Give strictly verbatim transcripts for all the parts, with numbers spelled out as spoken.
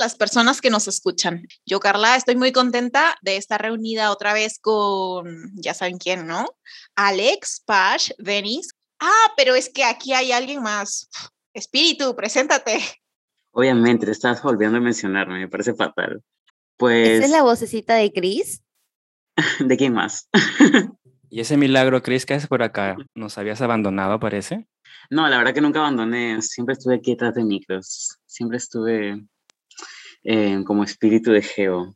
las personas que nos escuchan. Yo, Carla, estoy muy contenta de estar reunida otra vez con, ya saben quién, ¿no? Alex, Pash, Denis. Ah, pero es que aquí hay alguien más. Espíritu, preséntate. Obviamente, te estás volviendo a mencionarme, me parece fatal. Pues... ¿Esa es la vocecita de Chris? ¿De quién más? Y ese milagro, Chris, ¿qué haces por acá? ¿Nos habías abandonado, parece? No, la verdad que nunca abandoné. Siempre estuve aquí detrás de micros. Siempre estuve eh, como espíritu de Geo.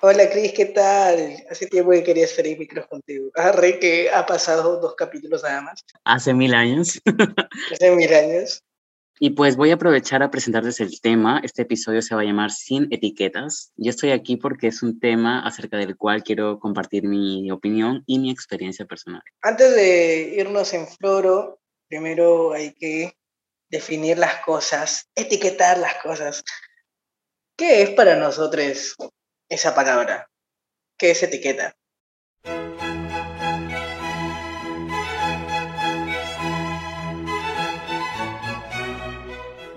Hola, Cris, ¿qué tal? Hace tiempo que quería hacer micros contigo. Ah, re que ha pasado dos capítulos nada más. Hace mil años. Hace mil años. Y pues voy a aprovechar a presentarles el tema. Este episodio se va a llamar Sin Etiquetas. Yo estoy aquí porque es un tema acerca del cual quiero compartir mi opinión y mi experiencia personal. Antes de irnos en floro, primero hay que definir las cosas, etiquetar las cosas. ¿Qué es para nosotros esa palabra? ¿Qué es etiqueta?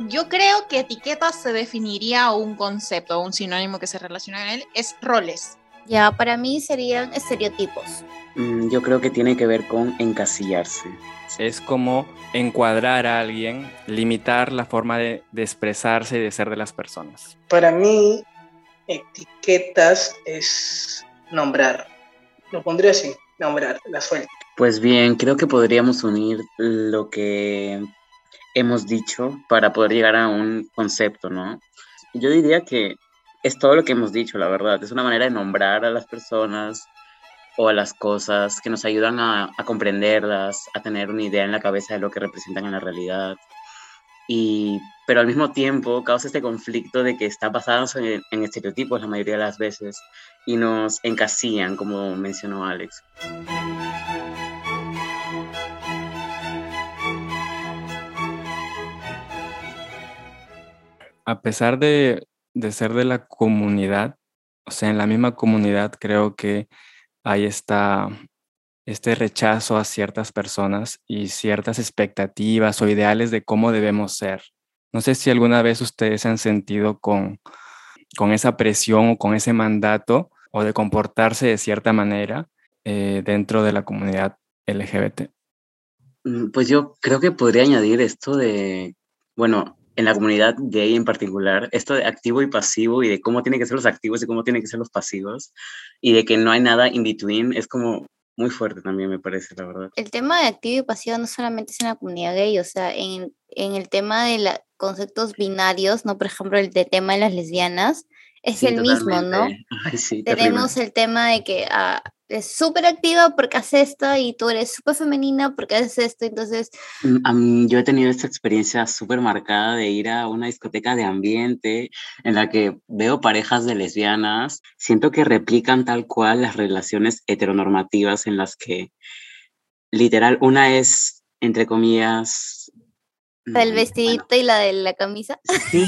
Yo creo que etiqueta se definiría un concepto, un sinónimo que se relaciona con él, es roles. Ya, para mí serían estereotipos. Mm, yo creo que tiene que ver con encasillarse. Es como encuadrar a alguien, limitar la forma de, de expresarse y de ser de las personas. Para mí, etiquetas es nombrar. Lo pondría así, nombrar, la suelta. Pues bien, creo que podríamos unir lo que hemos dicho para poder llegar a un concepto, ¿no? Yo diría que es todo lo que hemos dicho, la verdad. Es una manera de nombrar a las personas o a las cosas que nos ayudan a, a comprenderlas, a tener una idea en la cabeza de lo que representan en la realidad. Y, pero al mismo tiempo causa este conflicto de que está basado en, en estereotipos la mayoría de las veces y nos encasillan, como mencionó Alex. A pesar de, de ser de la comunidad, o sea, en la misma comunidad creo que hay esta, este rechazo a ciertas personas y ciertas expectativas o ideales de cómo debemos ser. No sé si alguna vez ustedes se han sentido con, con esa presión o con ese mandato o de comportarse de cierta manera eh, dentro de la comunidad L G B T. Pues yo creo que podría añadir esto de, bueno, en la comunidad gay en particular, esto de activo y pasivo y de cómo tienen que ser los activos y cómo tienen que ser los pasivos y de que no hay nada in between, es como muy fuerte también me parece, la verdad. El tema de activo y pasivo no solamente es en la comunidad gay, o sea, en, en el tema de la, conceptos binarios, ¿no? Por ejemplo, el de tema de las lesbianas, es sí, el totalmente. Mismo, ¿no? Ay, sí, tenemos terrible. El tema de que ah, es súper activa porque hace esto y tú eres súper femenina porque haces esto, entonces... Um, yo he tenido esta experiencia súper marcada de ir a una discoteca de ambiente en la que veo parejas de lesbianas, siento que replican tal cual las relaciones heteronormativas en las que literal una es, entre comillas... El vestidito bueno. Y la de la camisa. Sí,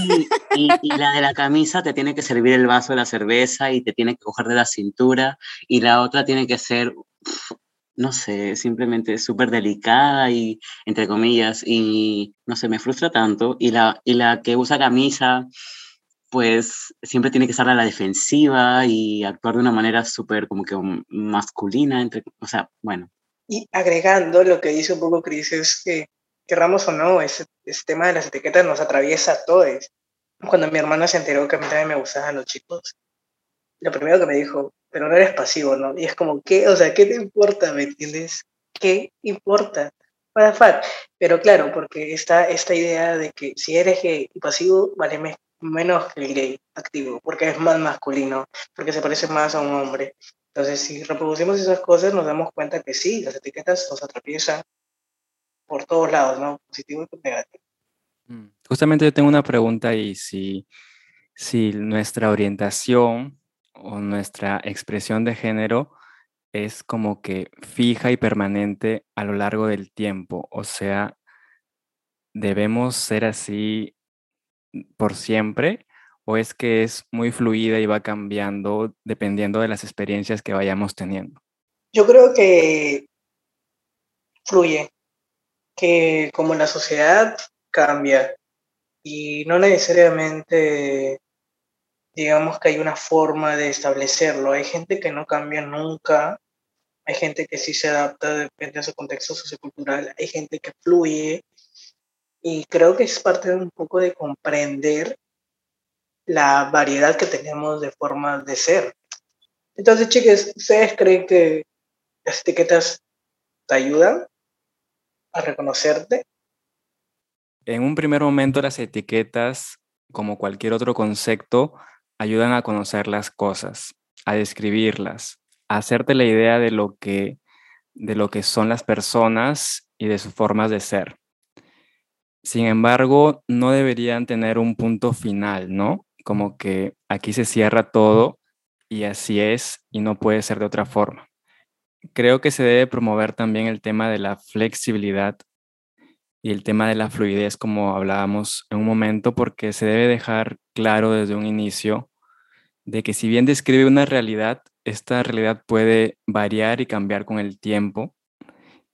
y, y la de la camisa te tiene que servir el vaso de la cerveza y te tiene que coger de la cintura y la otra tiene que ser, no sé, simplemente súper delicada y entre comillas y no sé, me frustra tanto y la, y la que usa camisa pues siempre tiene que estar a la defensiva y actuar de una manera súper como que masculina, entre, o sea, bueno. Y agregando lo que dice un poco Cris es que querramos o no, ese, ese tema de las etiquetas nos atraviesa a todos. Cuando mi hermana se enteró que a mí también me gustaban los chicos, lo primero que me dijo, pero no eres pasivo, ¿no? Y es como, ¿qué? O sea, ¿qué te importa? ¿Me entiendes? ¿Qué importa? What the fuck? Pero claro, porque está esta idea de que si eres gay y pasivo, vale me- menos que el gay activo, porque es más masculino, porque se parece más a un hombre. Entonces, si reproducimos esas cosas, nos damos cuenta que sí, las etiquetas nos atraviesan por todos lados, ¿no? Positivo y negativo. Justamente yo tengo una pregunta y si, si nuestra orientación o nuestra expresión de género es como que fija y permanente a lo largo del tiempo, o sea, ¿debemos ser así por siempre o es que es muy fluida y va cambiando dependiendo de las experiencias que vayamos teniendo? Yo creo que fluye. Que como la sociedad cambia, y no necesariamente digamos que hay una forma de establecerlo. Hay gente que no cambia nunca, hay gente que sí se adapta, depende de su contexto sociocultural, hay gente que fluye, y creo que es parte de un poco de comprender la variedad que tenemos de formas de ser. Entonces, chicas, ¿ustedes creen que las etiquetas te ayudan a reconocerte? En un primer momento, las etiquetas, como cualquier otro concepto, ayudan a conocer las cosas, a describirlas, a hacerte la idea de lo que, de lo que son las personas y de sus formas de ser. Sin embargo, no deberían tener un punto final, ¿no? Como que aquí se cierra todo y así es y no puede ser de otra forma. Creo que se debe promover también el tema de la flexibilidad y el tema de la fluidez, como hablábamos en un momento, porque se debe dejar claro desde un inicio de que si bien describe una realidad, esta realidad puede variar y cambiar con el tiempo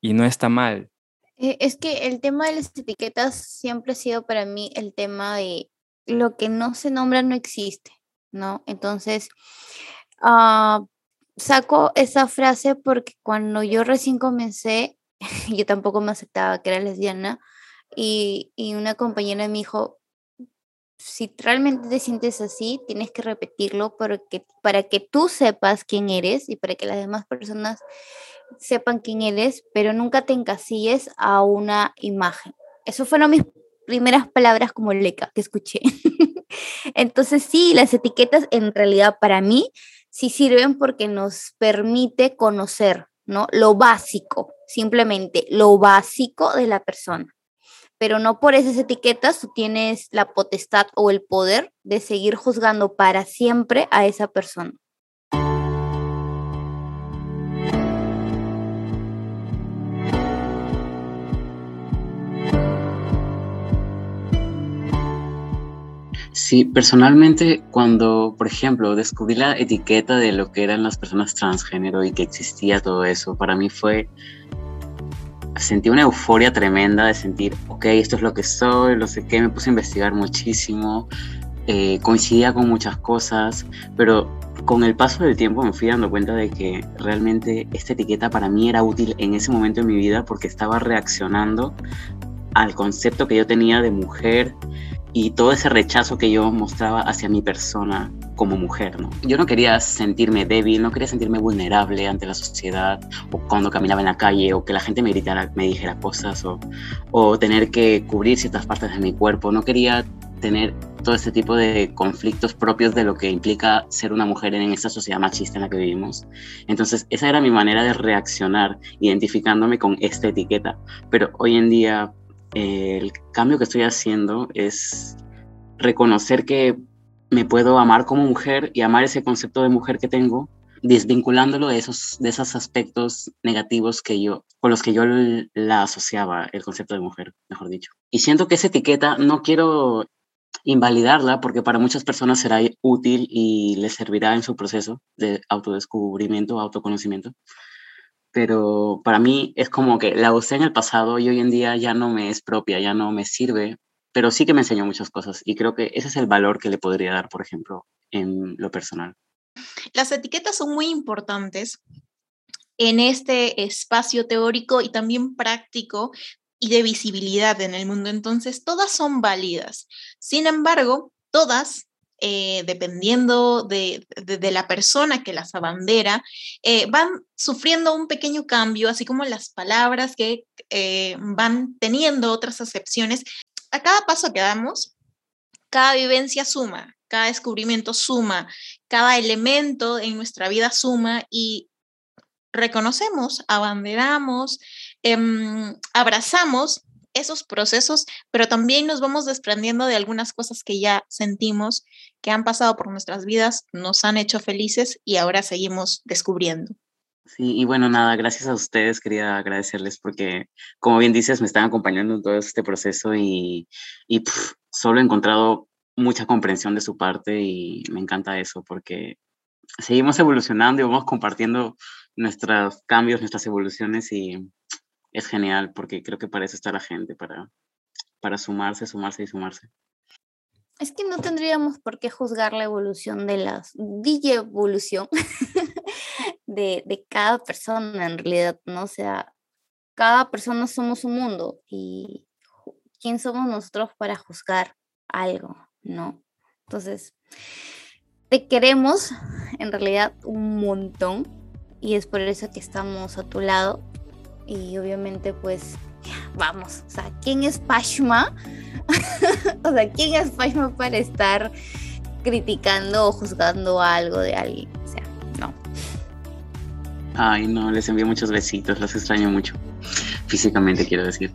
y no está mal. Es que el tema de las etiquetas siempre ha sido para mí el tema de lo que no se nombra no existe, ¿no? Entonces, uh, saco esa frase porque cuando yo recién comencé, yo tampoco me aceptaba que era lesbiana, y, y una compañera me dijo, si realmente te sientes así, tienes que repetirlo porque, para que tú sepas quién eres y para que las demás personas sepan quién eres, pero nunca te encasilles a una imagen. Eso fueron mis primeras palabras como leca que escuché. Entonces sí, las etiquetas en realidad para mí sí sirven porque nos permite conocer, ¿no? Lo básico, simplemente lo básico de la persona. Pero no por esas etiquetas tú tienes la potestad o el poder de seguir juzgando para siempre a esa persona. Sí, personalmente cuando, por ejemplo, descubrí la etiqueta de lo que eran las personas transgénero y que existía todo eso, para mí fue, sentí una euforia tremenda de sentir, ok, esto es lo que soy, no sé qué, me puse a investigar muchísimo, eh, coincidía con muchas cosas, pero con el paso del tiempo me fui dando cuenta de que realmente esta etiqueta para mí era útil en ese momento de mi vida porque estaba reaccionando al concepto que yo tenía de mujer, y todo ese rechazo que yo mostraba hacia mi persona como mujer, ¿no? Yo no quería sentirme débil, no quería sentirme vulnerable ante la sociedad, o cuando caminaba en la calle, o que la gente me gritara, me dijera cosas, o, o tener que cubrir ciertas partes de mi cuerpo. No quería tener todo este tipo de conflictos propios de lo que implica ser una mujer en esta sociedad machista en la que vivimos. Entonces, esa era mi manera de reaccionar, identificándome con esta etiqueta. Pero hoy en día, el cambio que estoy haciendo es reconocer que me puedo amar como mujer y amar ese concepto de mujer que tengo, desvinculándolo de esos, de esos aspectos negativos que yo, con los que yo la asociaba, el concepto de mujer, mejor dicho. Y siento que esa etiqueta no quiero invalidarla porque para muchas personas será útil y les servirá en su proceso de autodescubrimiento, autoconocimiento. Pero para mí es como que la usé en el pasado y hoy en día ya no me es propia, ya no me sirve, pero sí que me enseñó muchas cosas y creo que ese es el valor que le podría dar, por ejemplo, en lo personal. Las etiquetas son muy importantes en este espacio teórico y también práctico y de visibilidad en el mundo, entonces todas son válidas. Sin embargo, todas, Eh, dependiendo de, de, de la persona que las abandera, eh, van sufriendo un pequeño cambio, así como las palabras que eh, van teniendo otras acepciones. A cada paso que damos, cada vivencia suma, cada descubrimiento suma, cada elemento en nuestra vida suma y reconocemos, abanderamos, eh, abrazamos esos procesos, pero también nos vamos desprendiendo de algunas cosas que ya sentimos, que han pasado por nuestras vidas, nos han hecho felices y ahora seguimos descubriendo. Sí, y bueno, nada, gracias a ustedes, quería agradecerles porque, como bien dices, me están acompañando en todo este proceso y, y pff, solo he encontrado mucha comprensión de su parte y me encanta eso porque seguimos evolucionando y vamos compartiendo nuestros cambios, nuestras evoluciones y es genial porque creo que para eso está la gente, para, para sumarse, sumarse y sumarse. Es que no tendríamos por qué juzgar la evolución de las... digievolución de, de cada persona, en realidad, ¿no? O sea, cada persona somos un mundo y ¿quién somos nosotros para juzgar algo, no? Entonces, te queremos, en realidad, un montón y es por eso que estamos a tu lado y obviamente, pues, vamos, o sea, ¿quién es Pashma? O sea, ¿quién es Pashma para estar criticando o juzgando algo de alguien? O sea, no. Ay, no, les envío muchos besitos, los extraño mucho. Físicamente, quiero decir.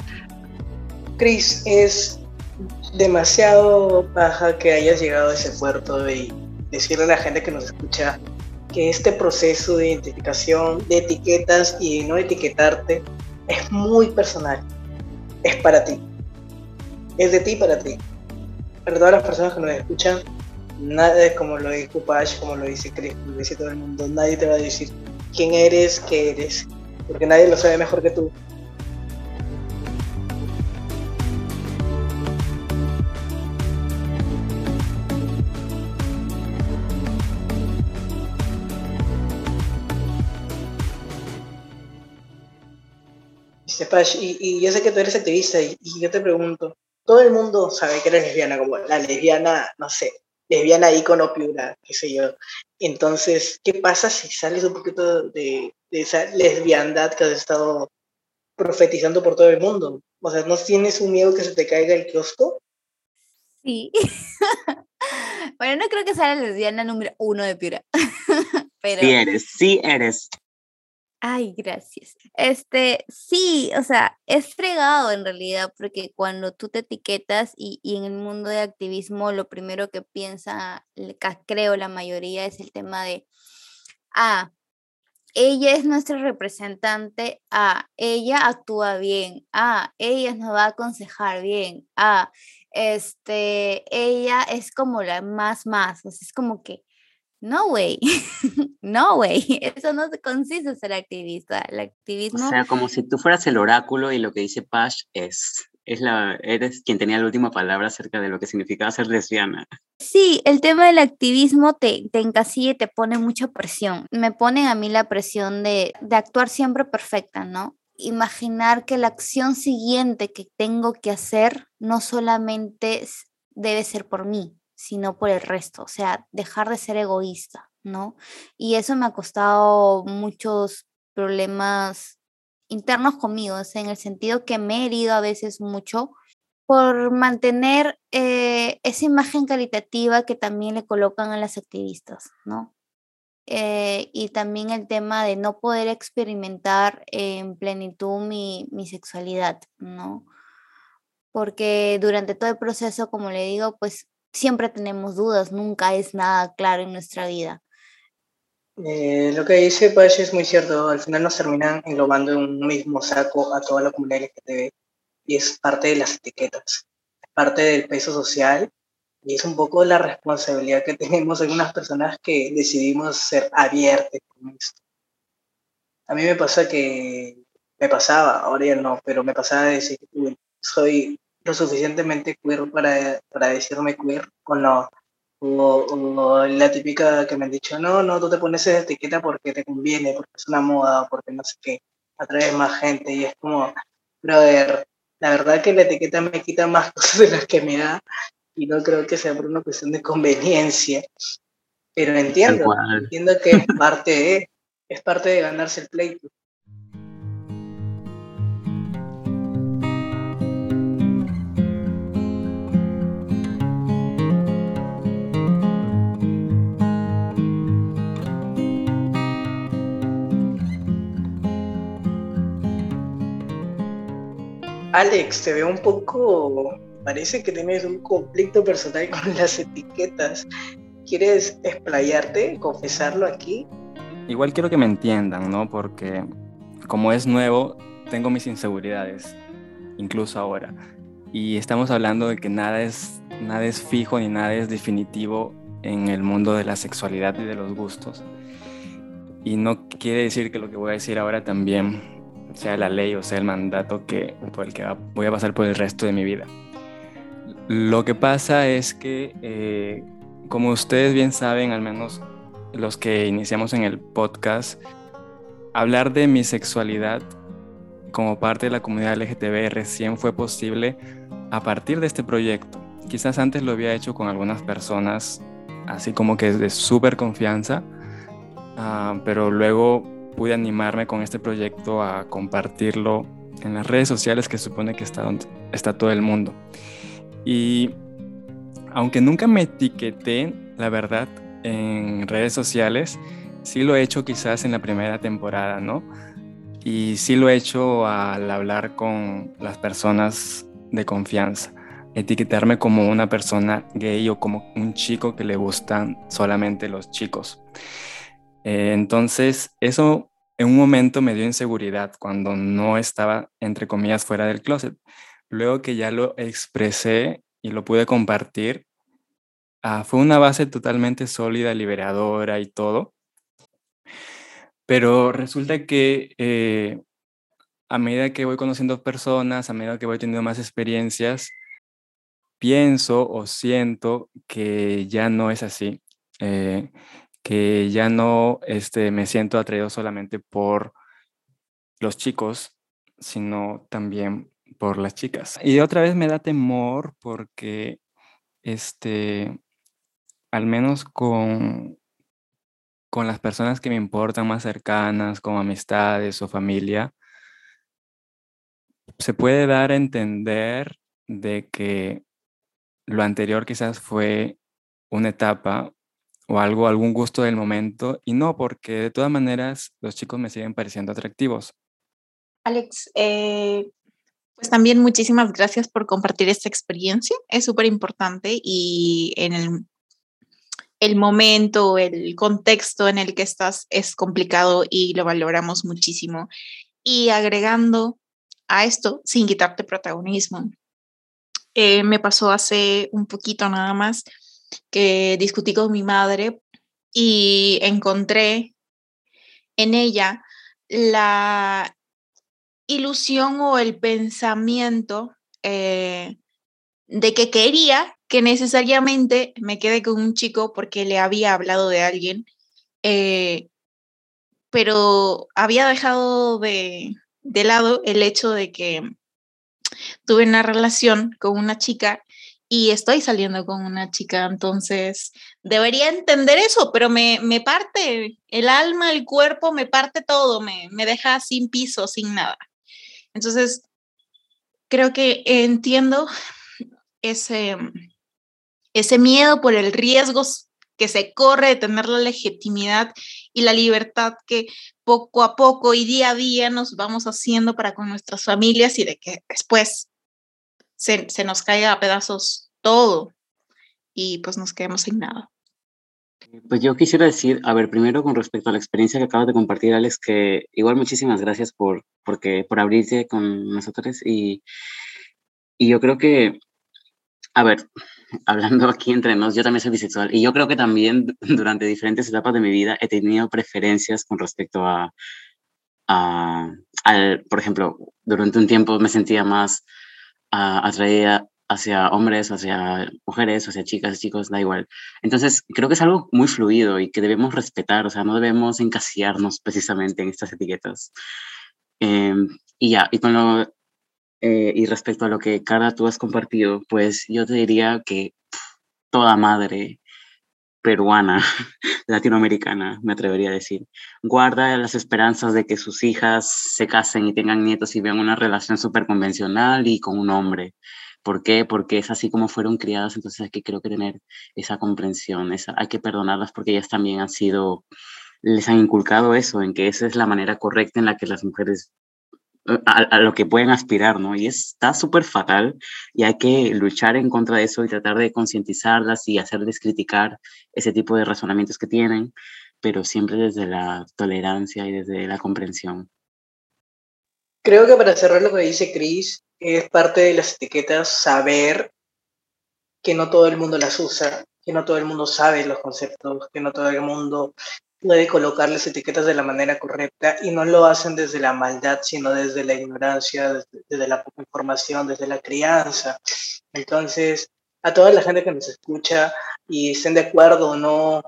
Cris, es demasiado paja que hayas llegado a ese puerto y decirle a la gente que nos escucha que este proceso de identificación, de etiquetas y de no etiquetarte es muy personal. Es para ti. Es de ti para ti. Para todas las personas que nos escuchan, nada es como lo dice Pash, como lo dice Chris, como lo dice todo el mundo. Nadie te va a decir quién eres, qué eres, porque nadie lo sabe mejor que tú. Pash, y, y yo sé que tú eres activista y, y yo te pregunto, todo el mundo sabe que eres lesbiana, como la lesbiana, no sé, lesbiana ícono piura, qué sé yo. Entonces, ¿qué pasa si sales un poquito de, de esa lesbiandad que has estado profetizando por todo el mundo? O sea, ¿no tienes un miedo que se te caiga el kiosco? Sí. Bueno, no creo que sea la lesbiana número uno de Piura. Pero... Sí eres, sí eres. Ay, gracias. Este, sí, o sea, es fregado en realidad, porque cuando tú te etiquetas y, y en el mundo de activismo, lo primero que piensa, creo, la mayoría es el tema de, ah, ella es nuestra representante, ah, ella actúa bien, ah, ella nos va a aconsejar bien, ah, este, ella es como la más más, o sea, es como que, no way, no way, eso no consiste en ser activista, el activismo... O sea, como si tú fueras el oráculo y lo que dice Pash es, es la, eres quien tenía la última palabra acerca de lo que significaba ser lesbiana. Sí, el tema del activismo te, te encasilla y te pone mucha presión, me ponen a mí la presión de, de actuar siempre perfecta, ¿no? Imaginar que la acción siguiente que tengo que hacer no solamente debe ser por mí, sino por el resto, o sea, dejar de ser egoísta, ¿no? Y eso me ha costado muchos problemas internos conmigo, o sea, en el sentido que me he herido a veces mucho por mantener eh, esa imagen caritativa que también le colocan a las activistas, ¿no? Eh, y también el tema de no poder experimentar en plenitud mi, mi sexualidad, ¿no? Porque durante todo el proceso, como le digo, pues, siempre tenemos dudas, nunca es nada claro en nuestra vida. Eh, lo que dice Pache es muy cierto, al final nos terminan englobando en un mismo saco a toda la comunidad L G B T y es parte de las etiquetas, es parte del peso social y es un poco la responsabilidad que tenemos algunas personas que decidimos ser abiertas con esto. A mí me pasa que, me pasaba, ahora ya no, pero me pasaba de decir, uy, soy... lo suficientemente queer para, para decirme queer o no, o, o la típica que me han dicho, no, no, tú te pones esa etiqueta porque te conviene, porque es una moda, porque no sé qué, atraes más gente, y es como, brother, la verdad que la etiqueta me quita más cosas de las que me da, y no creo que sea por una cuestión de conveniencia, pero entiendo, igual. entiendo que es parte de, es parte de ganarse el pleito. Alex, te veo un poco, parece que tienes un conflicto personal con las etiquetas. ¿Quieres explayarte, confesarlo aquí? Igual quiero que me entiendan, ¿no? Porque como es nuevo, tengo mis inseguridades, incluso ahora. Y estamos hablando de que nada es, nada es fijo ni nada es definitivo en el mundo de la sexualidad y de los gustos. Y no quiere decir que lo que voy a decir ahora también... sea la ley o sea el mandato que, por el que voy a pasar por el resto de mi vida. Lo que pasa es que, eh, como ustedes bien saben, al menos los que iniciamos en el podcast, hablar de mi sexualidad como parte de la comunidad L G T B recién fue posible a partir de este proyecto. Quizás antes lo había hecho con algunas personas, así como que de súper confianza, uh, pero luego pude animarme con este proyecto a compartirlo en las redes sociales, que supone que está, donde está todo el mundo. Y aunque nunca me etiqueté, la verdad, en redes sociales, sí lo he hecho quizás en la primera temporada, ¿no? Y sí lo he hecho al hablar con las personas de confianza. Etiquetarme como una persona gay o como un chico que le gustan solamente los chicos. Eh, entonces, eso en un momento me dio inseguridad cuando no estaba, entre comillas, fuera del closet. Luego que ya lo expresé y lo pude compartir, ah, fue una base totalmente sólida, liberadora y todo. Pero resulta que eh, a medida que voy conociendo personas, a medida que voy teniendo más experiencias, pienso o siento que ya no es así, eh, que ya no este, me siento atraído solamente por los chicos, sino también por las chicas. Y otra vez me da temor porque, este, al menos con... con las personas que me importan más cercanas, como amistades o familia, se puede dar a entender de que lo anterior quizás fue una etapa o algo, algún gusto del momento, y no, porque de todas maneras los chicos me siguen pareciendo atractivos. Alex, eh, pues también muchísimas gracias por compartir esta experiencia, es súper importante, y en el el momento, el contexto en el que estás es complicado y lo valoramos muchísimo. Y agregando a esto, sin quitarte protagonismo, eh, me pasó hace un poquito nada más que discutí con mi madre y encontré en ella la ilusión o el pensamiento eh, de que quería que necesariamente me quede con un chico porque le había hablado de alguien, eh, pero había dejado de, de lado el hecho de que tuve una relación con una chica y estoy saliendo con una chica, entonces debería entender eso, pero me, me parte el alma, el cuerpo, me parte todo, me, me deja sin piso, sin nada. Entonces, creo que entiendo ese... ese miedo por el riesgo que se corre de tener la legitimidad y la libertad que poco a poco y día a día nos vamos haciendo para con nuestras familias y de que después se, se nos caiga a pedazos todo y pues nos quedemos sin nada. Pues yo quisiera decir, a ver, primero con respecto a la experiencia que acabas de compartir, Alex, que igual muchísimas gracias por, porque, por abrirte con nosotros y, y yo creo que, a ver, hablando aquí entre nos, yo también soy bisexual y yo creo que también durante diferentes etapas de mi vida he tenido preferencias con respecto a, a al, por ejemplo, durante un tiempo me sentía más uh, atraída hacia hombres, hacia mujeres, hacia chicas, chicos, da igual. Entonces, creo que es algo muy fluido y que debemos respetar, o sea, no debemos encasillarnos precisamente en estas etiquetas. Eh, y ya, y con lo... Eh, y respecto a lo que, Cara, tú has compartido, pues yo te diría que pff, toda madre peruana, latinoamericana, me atrevería a decir, guarda las esperanzas de que sus hijas se casen y tengan nietos y vean una relación súper convencional y con un hombre. ¿Por qué? Porque es así como fueron criadas, entonces hay que, creo que tener esa comprensión, esa, hay que perdonarlas porque ellas también han sido, les han inculcado eso, en que esa es la manera correcta en la que las mujeres A, a lo que pueden aspirar, ¿no? Y está súper fatal y hay que luchar en contra de eso y tratar de concientizarlas y hacerles criticar ese tipo de razonamientos que tienen, pero siempre desde la tolerancia y desde la comprensión. Creo que para cerrar lo que dice Cris, es parte de las etiquetas saber que no todo el mundo las usa, que no todo el mundo sabe los conceptos, que no todo el mundo puede colocar las etiquetas de la manera correcta y no lo hacen desde la maldad, sino desde la ignorancia, desde, desde la poca información, desde la crianza. Entonces, a toda la gente que nos escucha y estén de acuerdo o no,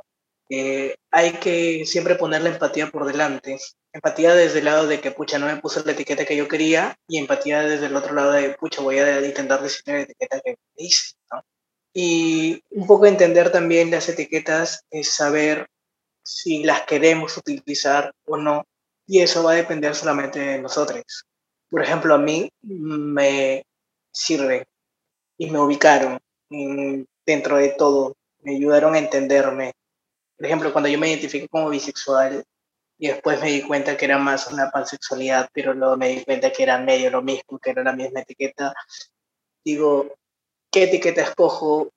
eh, hay que siempre poner la empatía por delante. Empatía desde el lado de que, pucha, no me puso la etiqueta que yo quería, y empatía desde el otro lado de, pucha, voy a intentar decir la etiqueta que me hice, ¿no? Y un poco entender también las etiquetas es saber si las queremos utilizar o no, y eso va a depender solamente de nosotros. Por ejemplo, a mí me sirve y me ubicaron dentro de todo, me ayudaron a entenderme. Por ejemplo, cuando yo me identifiqué como bisexual y después me di cuenta que era más una pansexualidad, pero luego me di cuenta que era medio lo mismo, que era la misma etiqueta, digo, ¿qué etiqueta escojo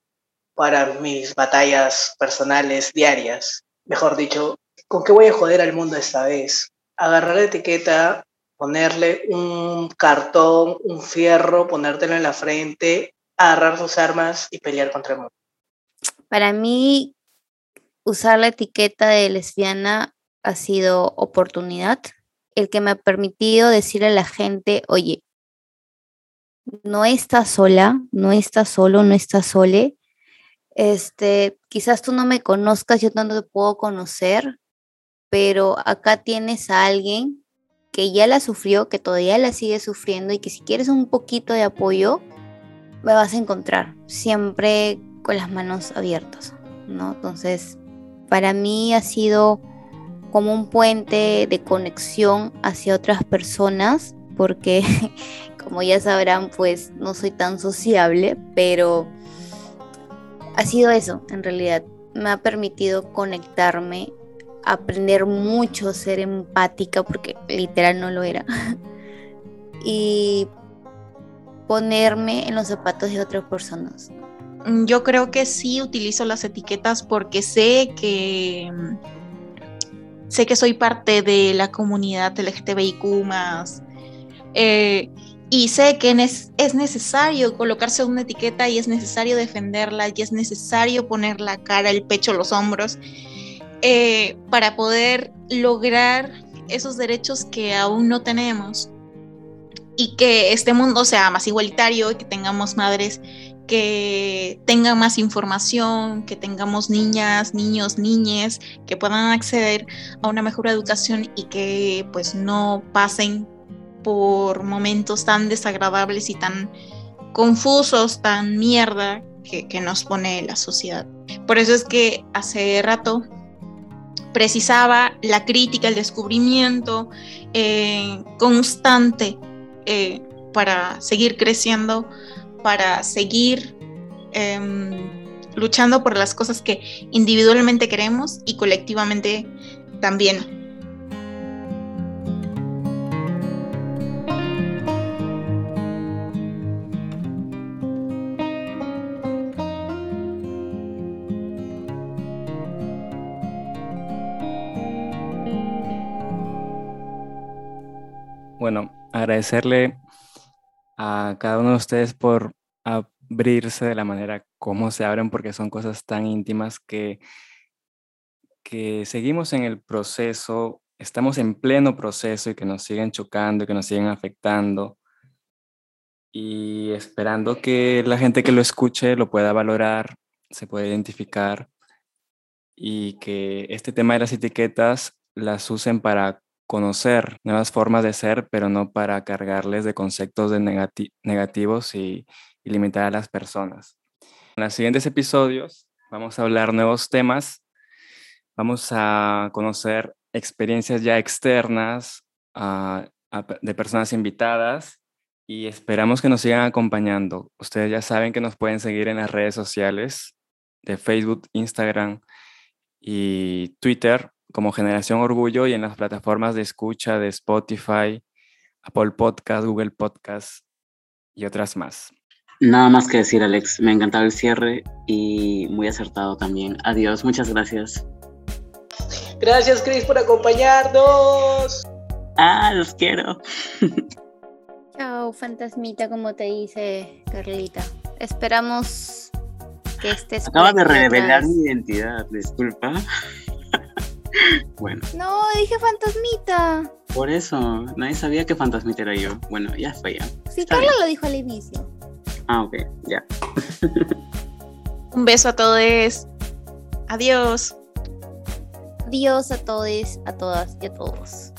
para mis batallas personales diarias? Mejor dicho, ¿con qué voy a joder al mundo esta vez? Agarrar la etiqueta, ponerle un cartón, un fierro, ponértelo en la frente, agarrar sus armas y pelear contra el mundo. Para mí, usar la etiqueta de lesbiana ha sido oportunidad. El que me ha permitido decirle a la gente, oye, no estás sola, no estás solo, no estás sole. Este, quizás tú no me conozcas, yo no te puedo conocer, pero acá tienes a alguien que ya la sufrió, que todavía la sigue sufriendo y que si quieres un poquito de apoyo, me vas a encontrar, siempre con las manos abiertas, ¿no? Entonces, para mí ha sido como un puente de conexión hacia otras personas, porque como ya sabrán, pues no soy tan sociable, pero ha sido eso, en realidad. Me ha permitido conectarme, aprender mucho, ser empática, porque literal no lo era, y ponerme en los zapatos de otras personas. Yo creo que sí utilizo las etiquetas porque sé que sé que soy parte de la comunidad L G T B I Q más, eh, y sé que es, es necesario colocarse una etiqueta y es necesario defenderla y es necesario poner la cara, el pecho, los hombros, Eh, para poder lograr esos derechos que aún no tenemos, y que este mundo sea más igualitario, y que tengamos madres que tengan más información, que tengamos niñas, niños, niñes que puedan acceder a una mejor educación y que pues no pasen por momentos tan desagradables y tan confusos, tan mierda que, que nos pone la sociedad. Por eso es que hace rato precisaba la crítica, el descubrimiento eh, constante eh, para seguir creciendo, para seguir eh, luchando por las cosas que individualmente queremos y colectivamente también. Bueno, agradecerle a cada uno de ustedes por abrirse de la manera como se abren, porque son cosas tan íntimas que, que seguimos en el proceso, estamos en pleno proceso y que nos siguen chocando, que nos siguen afectando, y esperando que la gente que lo escuche lo pueda valorar, se pueda identificar, y que este tema de las etiquetas las usen para conocer nuevas formas de ser, pero no para cargarles de conceptos de negati- negativos y, y limitar a las personas. En los siguientes episodios vamos a hablar nuevos temas, vamos a conocer experiencias ya externas uh, a, de personas invitadas, y esperamos que nos sigan acompañando. Ustedes ya saben que nos pueden seguir en las redes sociales de Facebook, Instagram y Twitter, como Generación Orgullo, y en las plataformas de escucha de Spotify, Apple Podcast, Google Podcast y otras más. Nada más que decir, Alex. Me ha encantado el cierre y muy acertado también. Adiós, muchas gracias. Gracias, Cris, por acompañarnos. Ah, los quiero. Chao, fantasmita, como te dice Carlita. Esperamos que estés... Acaba de revelar mi identidad, disculpa. Bueno. No, dije fantasmita. Por eso, nadie sabía que fantasmita era yo. Bueno, ya fue ya. Sí, Carla lo dijo al inicio. Ah, ok, ya. Un beso a todos. Adiós. Adiós a todos, a todas y a todos.